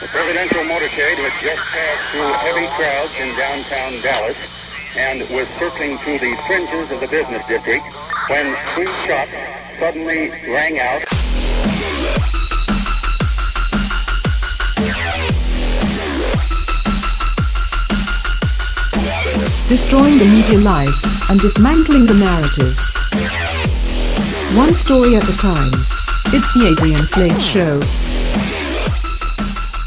The presidential motorcade had just passed through heavy crowds in downtown Dallas and was circling through the fringes of the business district when three shots suddenly rang out. Destroying the media lies and dismantling the narratives. One story at a time. It's the Adrian Slade Show.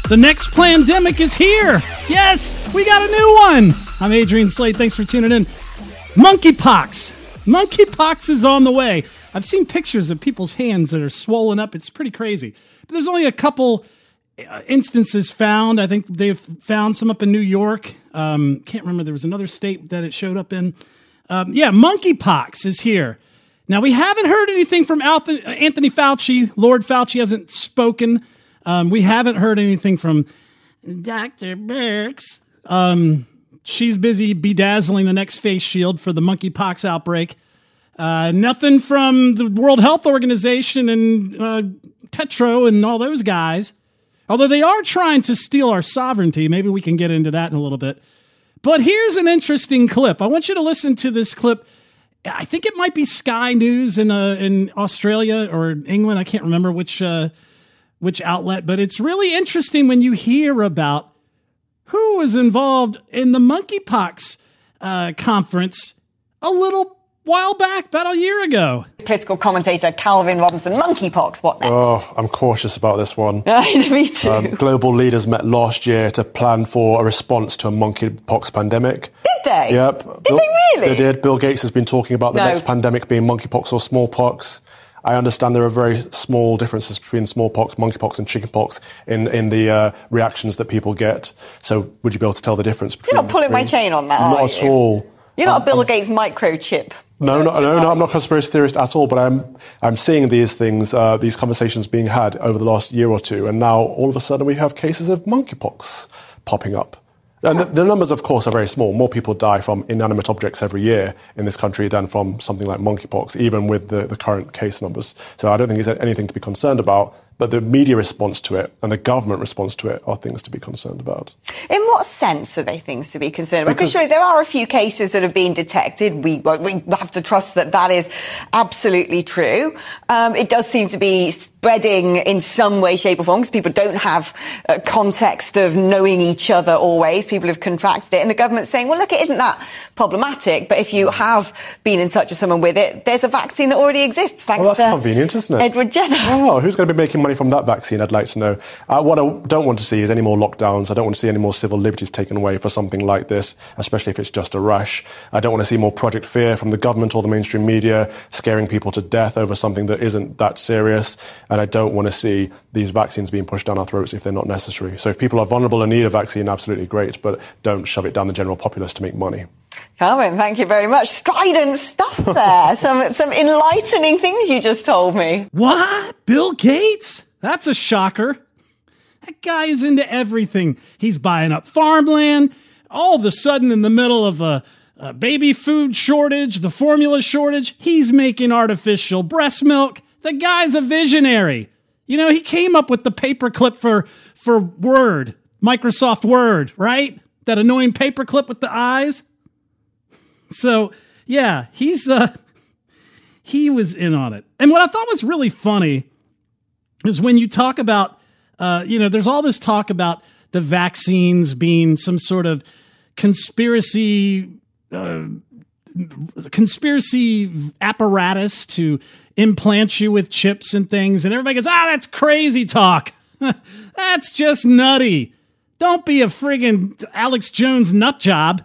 The next plandemic is here! Yes! We got a new one! I'm Adrian Slade. Thanks for tuning in. Monkeypox! Monkeypox is on the way. I've seen pictures of people's hands that are swollen up. It's pretty crazy. But there's only a couple instances found. I think they've found some up in New York. Can't remember. There was another state that it showed up in. Yeah, monkeypox is here. Now, we haven't heard anything from Anthony Fauci. Lord Fauci hasn't spoken. We haven't heard anything from Dr. Birx. She's busy bedazzling the next face shield for the monkeypox outbreak. Nothing from the World Health Organization and Tetro and all those guys. Although they are trying to steal our sovereignty. Maybe we can get into that in a little bit. But here's an interesting clip. I want you to listen to this clip. I think it might be Sky News in Australia or England. I can't remember which outlet, but it's really interesting when you hear about who was involved in the monkeypox conference a little while back, about a year ago. Political commentator Calvin Robinson, monkeypox, what next? Oh, I'm cautious about this one. Me too. Global leaders met last year to plan for a response to a monkeypox pandemic. Did they? Yep. Did they really? They did. Bill Gates has been talking about the next pandemic being monkeypox or smallpox. I understand there are very small differences between smallpox, monkeypox, and chickenpox in the reactions that people get. So would you be able to tell the difference? You're not pulling my chain on that, are you? Not at all. You're not a Bill Gates microchip. No, I'm not a conspiracy theorist at all, but I'm seeing these things, these conversations being had over the last year or two, and now all of a sudden we have cases of monkeypox popping up. And the numbers, of course, are very small. More people die from inanimate objects every year in this country than from something like monkeypox, even with the current case numbers. So I don't think it's anything to be concerned about. But the media response to it and the government response to it are things to be concerned about. In what sense are they things to be concerned about? Because there are a few cases that have been detected. We have to trust that that is absolutely true. It does seem to be spreading in some way, shape or form because people don't have a context of knowing each other always. People have contracted it. And the government's saying, well, look, it isn't that problematic. But if you have been in touch with someone with it, there's a vaccine that already exists. Thanks to convenient, isn't it? Edward Jenner. Oh, who's going to be making money from that vaccine? I'd like to know. What I don't want to see is any more lockdowns. I don't want to see any more civil liberties taken away for something like this, especially if it's just a rash. I don't want to see more Project Fear from the government or the mainstream media scaring people to death over something that isn't that serious. And I don't want to see these vaccines being pushed down our throats if they're not necessary. So if people are vulnerable and need a vaccine, absolutely great, but don't shove it down the general populace to make money. Calvin, thank you very much. Strident stuff there. some enlightening things you just told me. What? Bill Gates? That's a shocker. That guy is into everything. He's buying up farmland. All of a sudden, in the middle of a baby food shortage, the formula shortage, he's making artificial breast milk. The guy's a visionary. You know, he came up with the paperclip for Word, Microsoft Word, right? That annoying paperclip with the eyes. So, yeah, he was in on it. And what I thought was really funny is when you talk about, there's all this talk about the vaccines being some sort of conspiracy apparatus to implant you with chips and things. And everybody goes, that's crazy talk. That's just nutty. Don't be a friggin' Alex Jones nut job.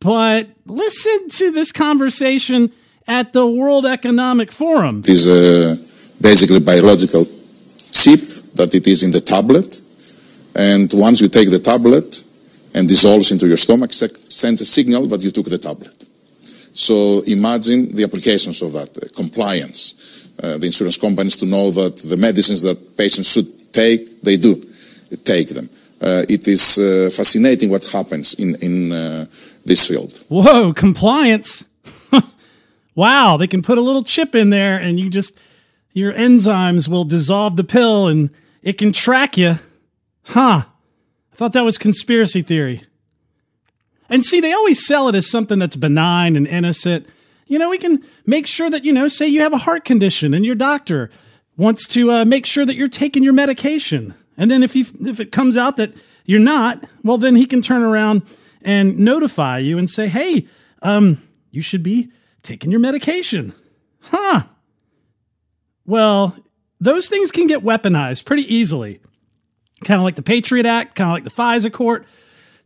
But listen to this conversation at the World Economic Forum. It is basically biological chip that it is in the tablet. And once you take the tablet and dissolves into your stomach, sends a signal that you took the tablet. So imagine the applications of that, compliance. The insurance companies to know that the medicines that patients should take, they do take them. It is fascinating what happens in this field. Whoa, compliance. Wow, they can put a little chip in there and your enzymes will dissolve the pill and it can track you. Huh. I thought that was conspiracy theory. And see, they always sell it as something that's benign and innocent. You know, we can make sure that, you know, say you have a heart condition and your doctor wants to make sure that you're taking your medication. And then if it comes out that you're not, well, then he can turn around and notify you and say, hey, you should be taking your medication. Huh. Well, those things can get weaponized pretty easily. Kind of like the Patriot Act, kind of like the FISA court.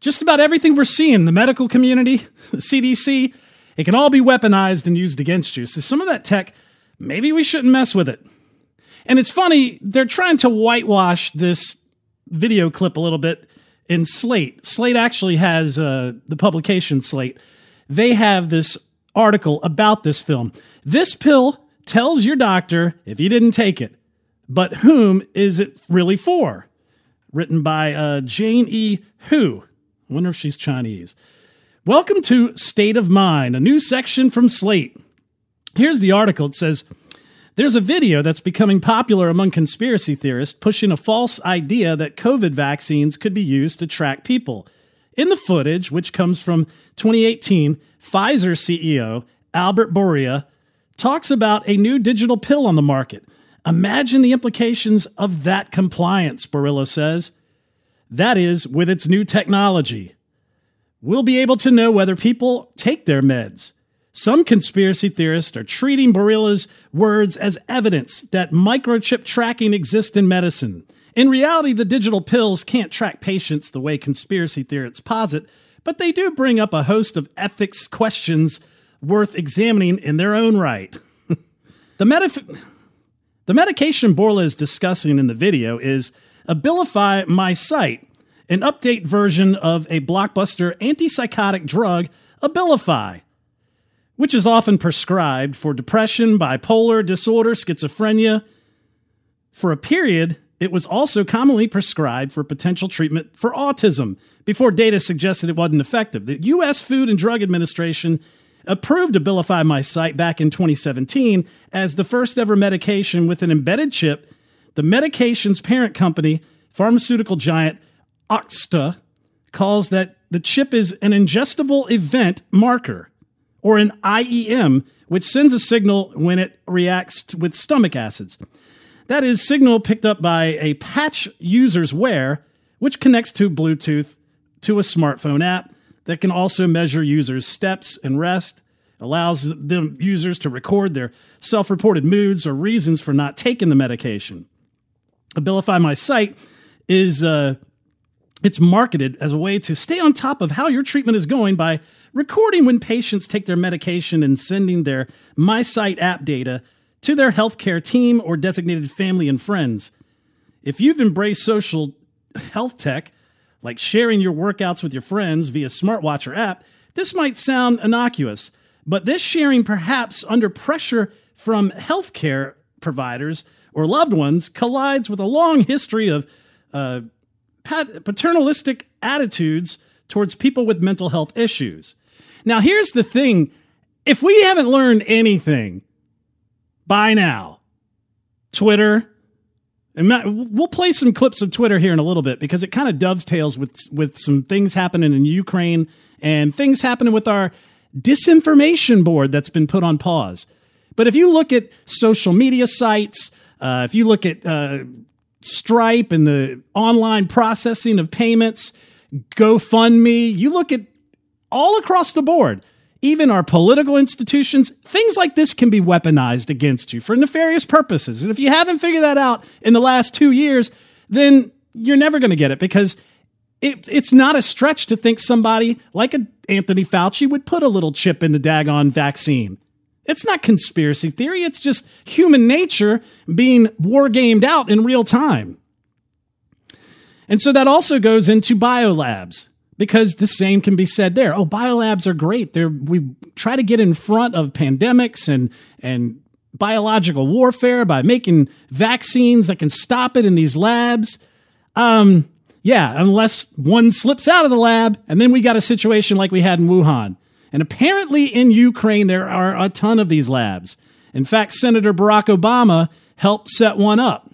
Just about everything we're seeing, the medical community, the CDC, it can all be weaponized and used against you. So some of that tech, maybe we shouldn't mess with it. And it's funny, they're trying to whitewash this video clip a little bit in Slate. Slate actually has the publication Slate. They have this article about this film. This pill tells your doctor if you didn't take it, but whom is it really for? Written by Jane E. Hu. I wonder if she's Chinese. Welcome to State of Mind, a new section from Slate. Here's the article. It says, there's a video that's becoming popular among conspiracy theorists pushing a false idea that COVID vaccines could be used to track people. In the footage, which comes from 2018, Pfizer CEO Albert Bourla talks about a new digital pill on the market. Imagine the implications of that compliance, Bourla says. That is, with its new technology, we'll be able to know whether people take their meds. Some conspiracy theorists are treating Bourla's words as evidence that microchip tracking exists in medicine. In reality, the digital pills can't track patients the way conspiracy theorists posit, but they do bring up a host of ethics questions worth examining in their own right. The medication Bourla is discussing in the video is Abilify MyCite, an update version of a blockbuster antipsychotic drug, Abilify, which is often prescribed for depression, bipolar disorder, schizophrenia. For a period, it was also commonly prescribed for potential treatment for autism before data suggested it wasn't effective. The U.S. Food and Drug Administration approved Abilify MyCite back in 2017 as the first ever medication with an embedded chip. The medication's parent company, pharmaceutical giant Otsuka, calls that the chip is an ingestible event marker, or an IEM, which sends a signal when it reacts with stomach acids. That is, signal picked up by a patch users wear, which connects to Bluetooth to a smartphone app that can also measure users' steps and rest, allows them users to record their self-reported moods or reasons for not taking the medication. Abilify MyCite is it's marketed as a way to stay on top of how your treatment is going by recording when patients take their medication and sending their MyCite app data to their healthcare team or designated family and friends. If you've embraced social health tech, like sharing your workouts with your friends via smartwatch or app, this might sound innocuous, but this sharing, perhaps under pressure from healthcare providers or loved ones, collides with a long history of paternalistic attitudes towards people with mental health issues. Now, here's the thing. If we haven't learned anything by now, Twitter, and we'll play some clips of Twitter here in a little bit because it kind of dovetails with some things happening in Ukraine and things happening with our disinformation board that's been put on pause. But if you look at social media sites, if you look at Stripe and the online processing of payments, GoFundMe, you look at all across the board, even our political institutions, things like this can be weaponized against you for nefarious purposes. And if you haven't figured that out in the last 2 years, then you're never going to get it, because it's not a stretch to think somebody like Anthony Fauci would put a little chip in the daggone vaccine. It's not conspiracy theory. It's just human nature being war-gamed out in real time. And so that also goes into biolabs, because the same can be said there. Oh, biolabs are great. We try to get in front of pandemics and biological warfare by making vaccines that can stop it in these labs. Yeah, unless one slips out of the lab, and then we got a situation like we had in Wuhan. And apparently in Ukraine, there are a ton of these labs. In fact, Senator Barack Obama helped set one up.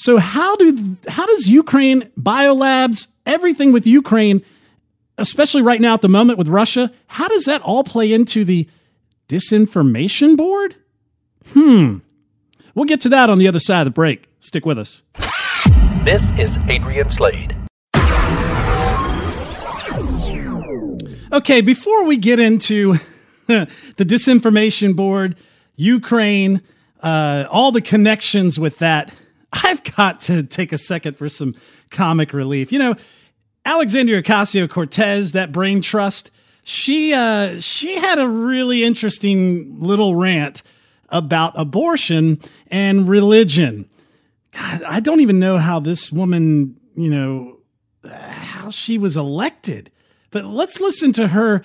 So how does Ukraine, biolabs, everything with Ukraine, especially right now at the moment with Russia, how does that all play into the disinformation board? We'll get to that on the other side of the break. Stick with us. This is Adrian Slade. Okay, before we get into the disinformation board, Ukraine, all the connections with that, I've got to take a second for some comic relief. You know, Alexandria Ocasio-Cortez, that brain trust, she had a really interesting little rant about abortion and religion. God, I don't even know how this woman, you know, how she was elected. But let's listen to her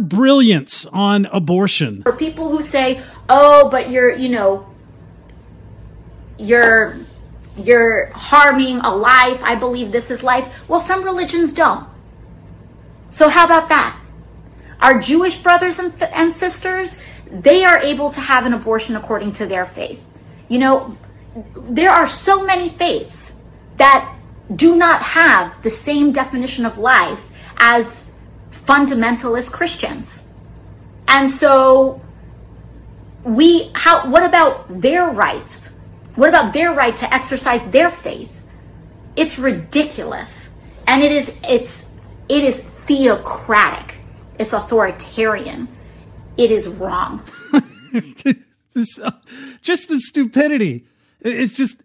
brilliance on abortion. For people who say, "Oh, but you're harming a life. I believe this is life." Well, some religions don't. So how about that? Our Jewish brothers and sisters, they are able to have an abortion according to their faith. You know, there are so many faiths that do not have the same definition of life as fundamentalist Christians. And so what about their rights? What about their right to exercise their faith? It's ridiculous. And it is theocratic. It's authoritarian. It is wrong. Just the stupidity. It's just,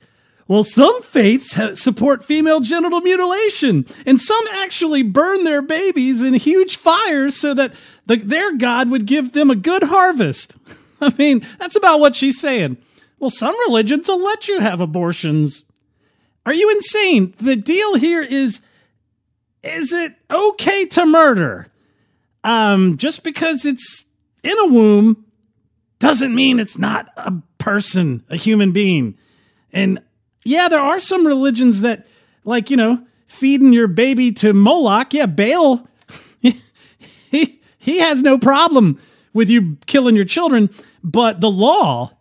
well, some faiths support female genital mutilation, and some actually burn their babies in huge fires so that their God would give them a good harvest. I mean, that's about what she's saying. Well, some religions will let you have abortions. Are you insane? The deal here is it okay to murder? Just because it's in a womb doesn't mean it's not a person, a human being. And yeah, there are some religions that, like, you know, feeding your baby to Moloch. Yeah, Baal, he has no problem with you killing your children, but the law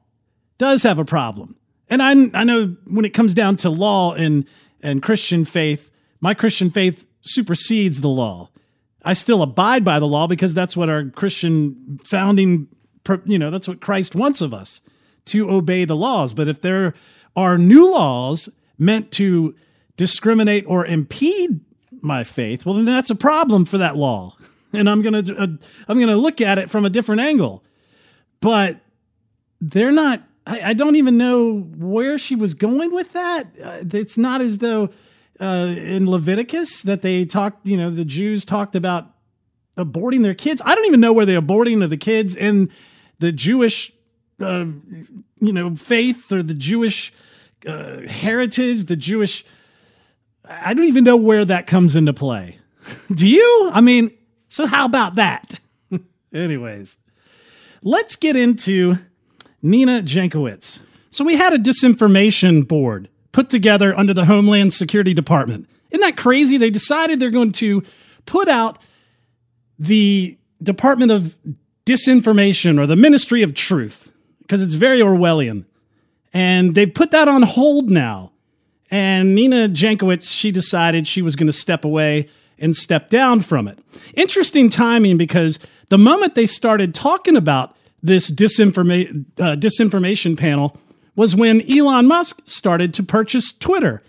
does have a problem. And I know when it comes down to law and Christian faith, my Christian faith supersedes the law. I still abide by the law because that's what our Christian founding, you know, that's what Christ wants of us, to obey the laws. But if there are new laws meant to discriminate or impede my faith, well, then that's a problem for that law. And I'm going to look at it from a different angle. But they're not... I don't even know where she was going with that. It's not as though in Leviticus that they talked, you know, the Jews talked about aborting their kids. I don't even know where the aborting of the kids in the Jewish, you know, faith or the Jewish heritage, the Jewish. I don't even know where that comes into play. Do you? I mean, so how about that? Anyways, let's get into Nina Jankowicz. So we had a disinformation board put together under the Homeland Security Department. Isn't that crazy? They decided they're going to put out the Department of Disinformation or the Ministry of Truth because it's very Orwellian. And they've put that on hold now. And Nina Jankowicz, she decided she was going to step away and step down from it. Interesting timing, because the moment they started talking about this disinformation panel was when Elon Musk started to purchase Twitter.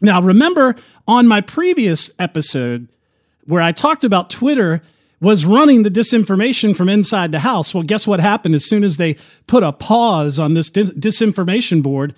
Now, remember on my previous episode where I talked about Twitter was running the disinformation from inside the house. Well, guess what happened? As soon as they put a pause on this disinformation board,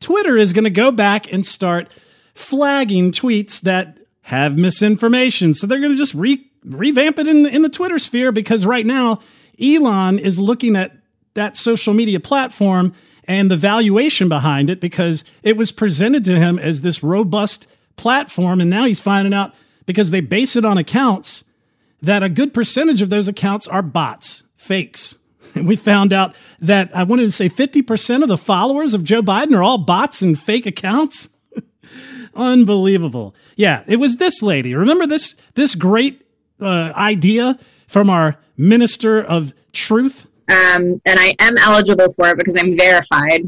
Twitter is going to go back and start flagging tweets that have misinformation. So they're going to just revamp it in the Twitter sphere, because right now Elon is looking at that social media platform and the valuation behind it, because it was presented to him as this robust platform. And now he's finding out, because they base it on accounts, that a good percentage of those accounts are bots, fakes. And we found out that, I wanted to say 50% of the followers of Joe Biden are all bots and fake accounts. Unbelievable. Yeah, it was this lady. Remember this great idea from our Minister of Truth? And I am eligible for it because I'm verified.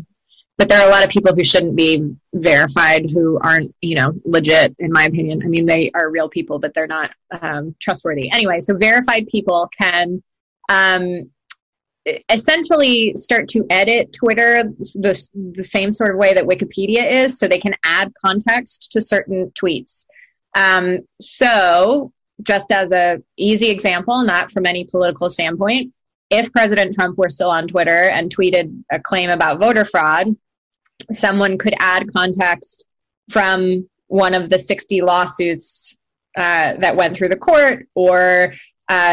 But there are a lot of people who shouldn't be verified, who aren't, you know, legit, in my opinion. I mean, they are real people, but they're not trustworthy. Anyway, so verified people can essentially start to edit Twitter the same sort of way that Wikipedia is, so they can add context to certain tweets. So just as an easy example, not from any political standpoint, if President Trump were still on Twitter and tweeted a claim about voter fraud, someone could add context from one of the 60 lawsuits that went through the court, or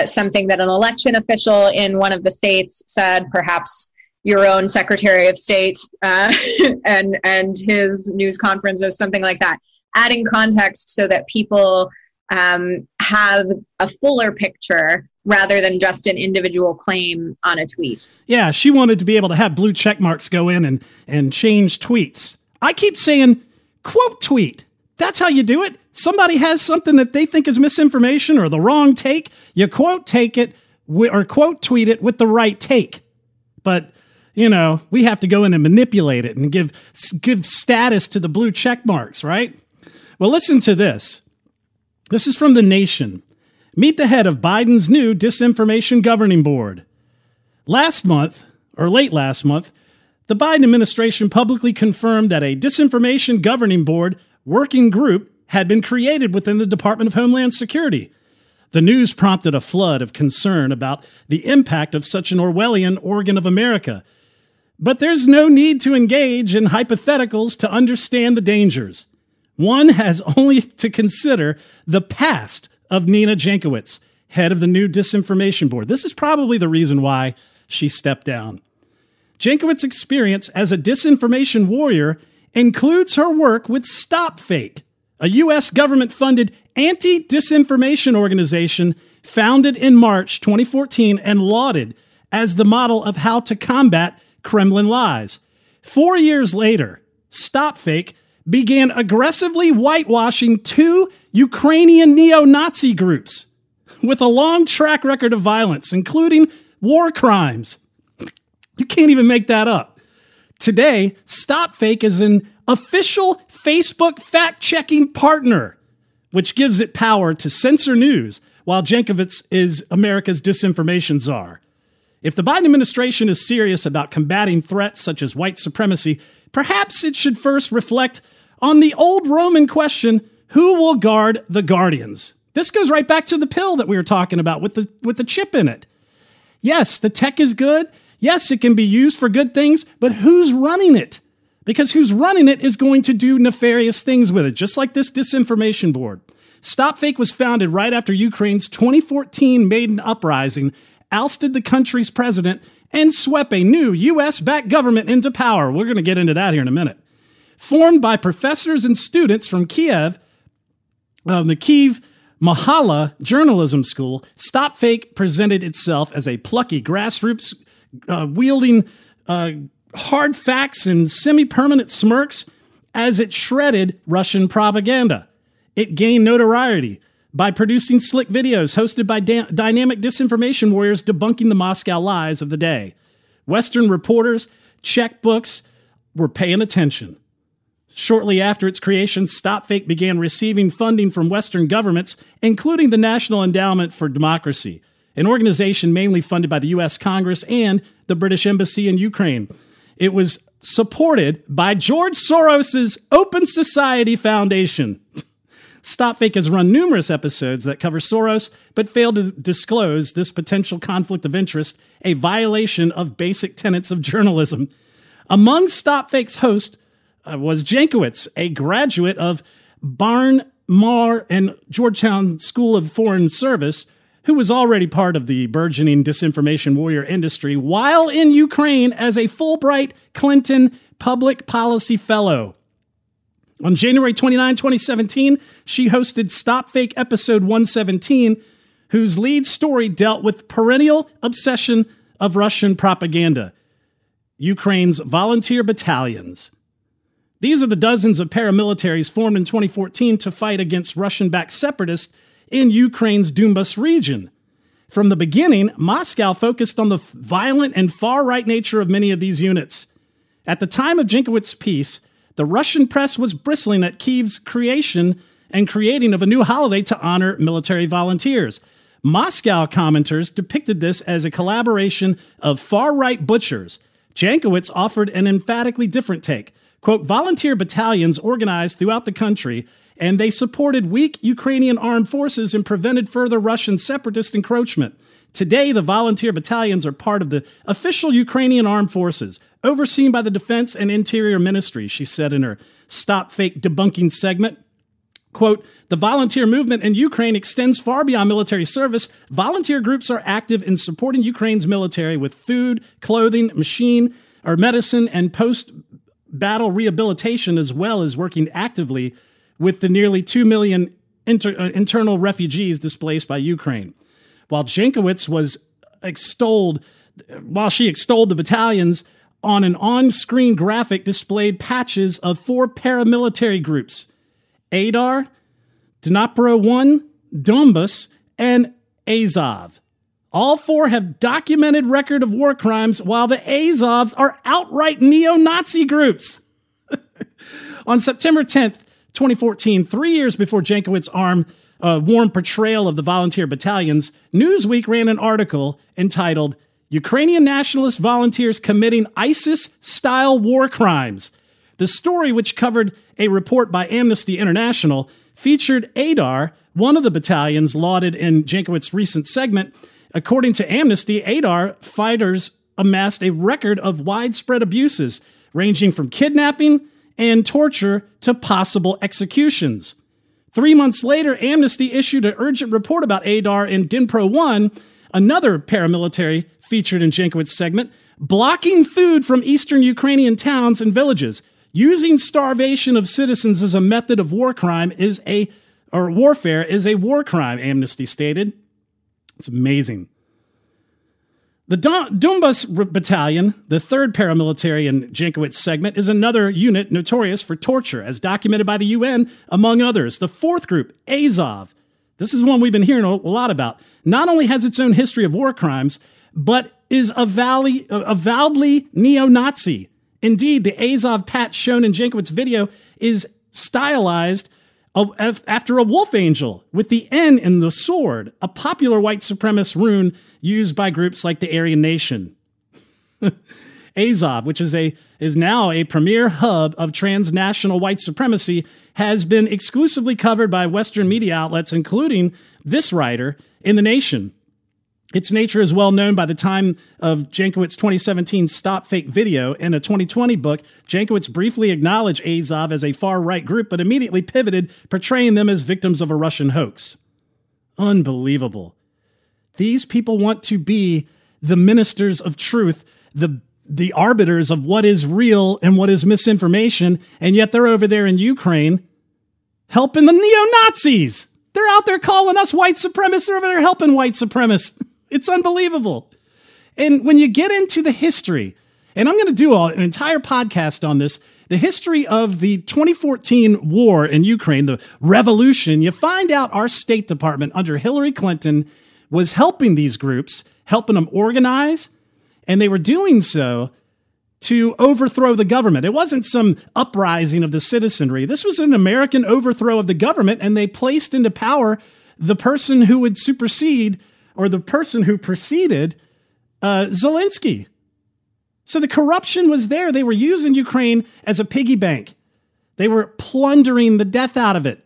something that an election official in one of the states said, perhaps your own Secretary of State and his news conferences, something like that. Adding context so that people have a fuller picture rather than just an individual claim on a tweet. Yeah, she wanted to be able to have blue check marks go in and change tweets. I keep saying, quote tweet. That's how you do it. Somebody has something that they think is misinformation or the wrong take. You quote take it or quote tweet it with the right take. But, you know, we have to go in and manipulate it and give status to the blue check marks, right? Well, listen to this. This is from The Nation. Meet the head of Biden's new disinformation governing board. Late last month, the Biden administration publicly confirmed that a disinformation governing board working group had been created within the Department of Homeland Security. The news prompted a flood of concern about the impact of such an Orwellian organ of America. But there's no need to engage in hypotheticals to understand the dangers. One has only to consider the past of Nina Jankowicz, head of the new disinformation board. This is probably the reason why she stepped down. Jankowicz's experience as a disinformation warrior includes her work with StopFake, a U.S. government-funded anti-disinformation organization founded in March 2014 and lauded as the model of how to combat Kremlin lies. 4 years later, StopFake began aggressively whitewashing two Ukrainian neo-Nazi groups with a long track record of violence, including war crimes. You can't even make that up. Today, StopFake is an official Facebook fact-checking partner, which gives it power to censor news, while Jankowicz is America's disinformation czar. If the Biden administration is serious about combating threats such as white supremacy, perhaps it should first reflect on the old Roman question, who will guard the guardians? This goes right back to the pill that we were talking about with the chip in it. Yes, the tech is good. Yes, it can be used for good things, but who's running it? Because who's running it is going to do nefarious things with it, just like this disinformation board. StopFake was founded right after Ukraine's 2014 Maidan uprising ousted the country's president and swept a new U.S.-backed government into power. We're going to get into that here in a minute. Formed by professors and students from Kiev, the Kiev Mahala Journalism School, StopFake presented itself as a plucky grassroots wielding hard facts and semi-permanent smirks as it shredded Russian propaganda. It gained notoriety by producing slick videos hosted by dynamic disinformation warriors debunking the Moscow lies of the day. Western reporters, checkbooks were paying attention. Shortly after its creation, StopFake began receiving funding from Western governments, including the National Endowment for Democracy, an organization mainly funded by the U.S. Congress and the British Embassy in Ukraine. It was supported by George Soros's Open Society Foundation. StopFake has run numerous episodes that cover Soros, but failed to disclose this potential conflict of interest, a violation of basic tenets of journalism. Among StopFake's hosts was Jankowicz, a graduate of Barn, Mar, and Georgetown School of Foreign Service, who was already part of the burgeoning disinformation warrior industry while in Ukraine as a Fulbright Clinton Public Policy Fellow. On January 29, 2017, she hosted StopFake episode 117, whose lead story dealt with perennial obsession of Russian propaganda, Ukraine's volunteer battalions. These are the dozens of paramilitaries formed in 2014 to fight against Russian-backed separatists in Ukraine's Donbas region. From the beginning, Moscow focused on the violent and far-right nature of many of these units. At the time of Jankowicz's piece, the Russian press was bristling at Kyiv's creation and creating of a new holiday to honor military volunteers. Moscow commenters depicted this as a collaboration of far-right butchers. Jankowicz offered an emphatically different take. Quote, volunteer battalions organized throughout the country, and they supported weak Ukrainian armed forces and prevented further Russian separatist encroachment. Today, the volunteer battalions are part of the official Ukrainian armed forces, overseen by the Defense and Interior Ministry, she said in her StopFake debunking segment. Quote, the volunteer movement in Ukraine extends far beyond military service. Volunteer groups are active in supporting Ukraine's military with food, clothing, machine or medicine, and post-battle rehabilitation, as well as working actively with the nearly 2 million internal refugees displaced by Ukraine. While Jankowicz was extolled the battalions on an on-screen graphic displayed patches of four paramilitary groups, Aidar, Dnipro-1, Donbas, and Azov. All four have documented record of war crimes, while the Azovs are outright neo-Nazi groups. On September 10th, 2014, 3 years before Jankowicz's warm portrayal of the volunteer battalions, Newsweek ran an article entitled, Ukrainian Nationalist Volunteers Committing ISIS-Style War Crimes. The story, which covered a report by Amnesty International, featured Aidar, one of the battalions lauded in Jankowicz's recent segment. According to Amnesty, Aidar fighters amassed a record of widespread abuses, ranging from kidnapping and torture to possible executions. 3 months later, Amnesty issued an urgent report about Aidar and Dnipro-1, another paramilitary featured in Jankowicz's segment, blocking food from eastern Ukrainian towns and villages. Using starvation of citizens as a method of warfare is a war crime, Amnesty stated. It's amazing. The Donbas Battalion, the third paramilitary in Jankowicz's segment, is another unit notorious for torture, as documented by the UN, among others. The fourth group, Azov, this is one we've been hearing a lot about, not only has its own history of war crimes, but is avowedly neo-Nazi. Indeed, the Azov patch shown in Jankowicz's video is stylized after a wolf angel with the N in the sword, a popular white supremacist rune used by groups like the Aryan Nation. Azov, which is now a premier hub of transnational white supremacy, has been exclusively covered by Western media outlets, including this writer in The Nation. Its nature is well known. By the time of Jankowicz's 2017 Stop Fake video and a 2020 book, Jankowicz briefly acknowledged Azov as a far-right group, but immediately pivoted, portraying them as victims of a Russian hoax. Unbelievable. These people want to be the ministers of truth, the arbiters of what is real and what is misinformation, and yet they're over there in Ukraine helping the neo-Nazis. They're out there calling us white supremacists. They're over there helping white supremacists. It's unbelievable. And when you get into the history, and I'm going to do an entire podcast on this, the history of the 2014 war in Ukraine, the revolution, you find out our State Department under Hillary Clinton was helping these groups, helping them organize, and they were doing so to overthrow the government. It wasn't some uprising of the citizenry. This was an American overthrow of the government, and they placed into power the person who would supersede or the person who preceded Zelensky. So the corruption was there. They were using Ukraine as a piggy bank. They were plundering the death out of it.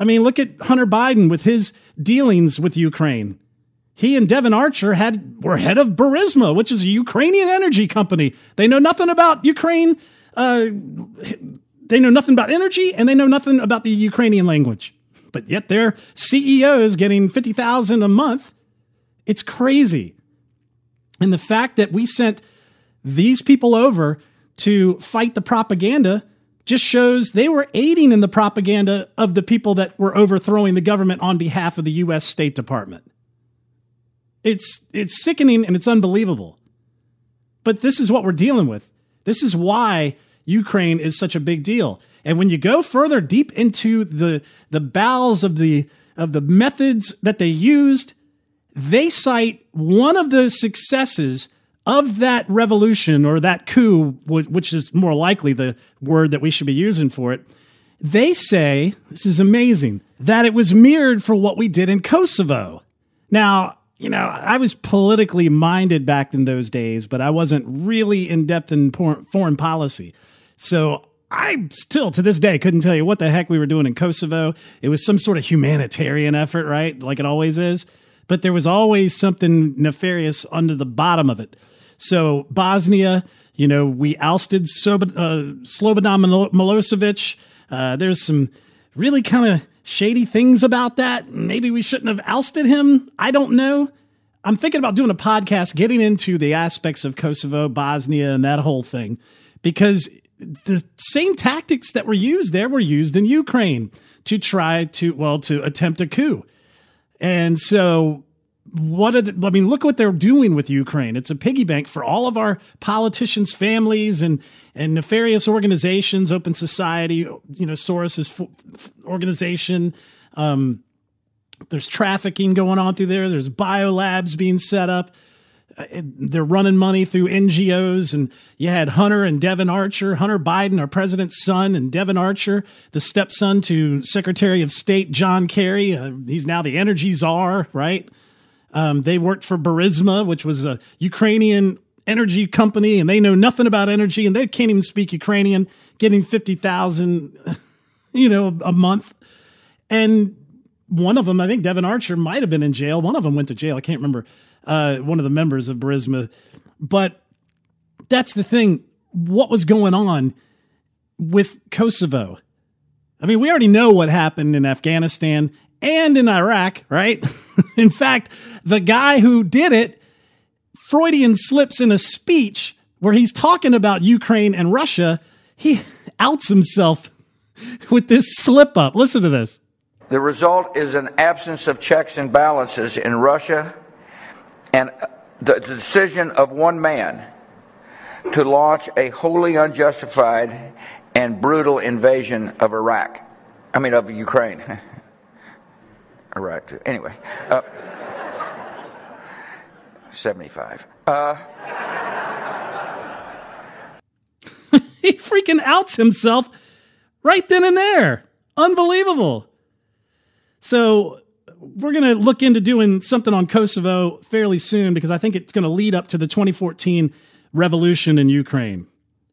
I mean, look at Hunter Biden with his dealings with Ukraine. He and Devin Archer were head of Burisma, which is a Ukrainian energy company. They know nothing about Ukraine. They know nothing about energy, and they know nothing about the Ukrainian language. But yet their CEOs getting $50,000 a month. It's crazy. And the fact that we sent these people over to fight the propaganda just shows they were aiding in the propaganda of the people that were overthrowing the government on behalf of the U.S. State Department. It's sickening and it's unbelievable. But this is what we're dealing with. This is why Ukraine is such a big deal. And when you go further deep into the bowels of the methods that they used, they cite one of the successes of that revolution or that coup, which is more likely the word that we should be using for it, they say, this is amazing, that it was mirrored for what we did in Kosovo. Now, you know, I was politically minded back in those days, but I wasn't really in-depth in foreign policy. So I still, to this day, couldn't tell you what the heck we were doing in Kosovo. It was some sort of humanitarian effort, right? Like it always is. But there was always something nefarious under the bottom of it. So Bosnia, you know, we ousted Slobodan Milosevic. There's some really kind of shady things about that. Maybe we shouldn't have ousted him. I don't know. I'm thinking about doing a podcast, getting into the aspects of Kosovo, Bosnia, and that whole thing, because the same tactics that were used there were used in Ukraine to try to, well, to attempt a coup. And so I mean, look what they're doing with Ukraine. It's a piggy bank for all of our politicians' families and nefarious organizations, Open Society, you know, Soros's organization. There's trafficking going on through there. There's biolabs being set up. They're running money through NGOs. And you had Hunter and Devin Archer, Hunter Biden, our president's son, and Devin Archer, the stepson to Secretary of State John Kerry. He's now the energy czar, right? They worked for Burisma, which was a Ukrainian energy company, and they know nothing about energy, and they can't even speak Ukrainian, getting $50,000, you know, a month. And one of them, I think Devin Archer might have been in jail. One of them went to jail. I can't remember. One of the members of Burisma. But that's the thing. What was going on with Kosovo? I mean, we already know what happened in Afghanistan and in Iraq, right? In fact, the guy who did it, Freudian slips in a speech where he's talking about Ukraine and Russia. He outs himself with this slip up. Listen to this. The result is an absence of checks and balances in Russia and the decision of one man to launch a wholly unjustified and brutal invasion of of Ukraine. Iraq, anyway, 75. He freaking outs himself right then and there. Unbelievable. So we're going to look into doing something on Kosovo fairly soon, because I think it's going to lead up to the 2014 revolution in Ukraine.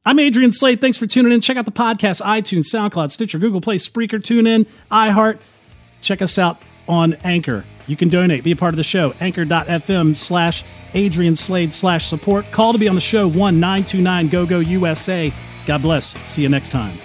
I'm Adrian Slade. Thanks for tuning in. Check out the podcast, iTunes, SoundCloud, Stitcher, Google Play, Spreaker, TuneIn, iHeart. Check us out on Anchor. You can donate, be a part of the show, anchor.fm/Adrian Slade/support. Call to be on the show, 1-929-GO-GO-USA. God bless. See you next time.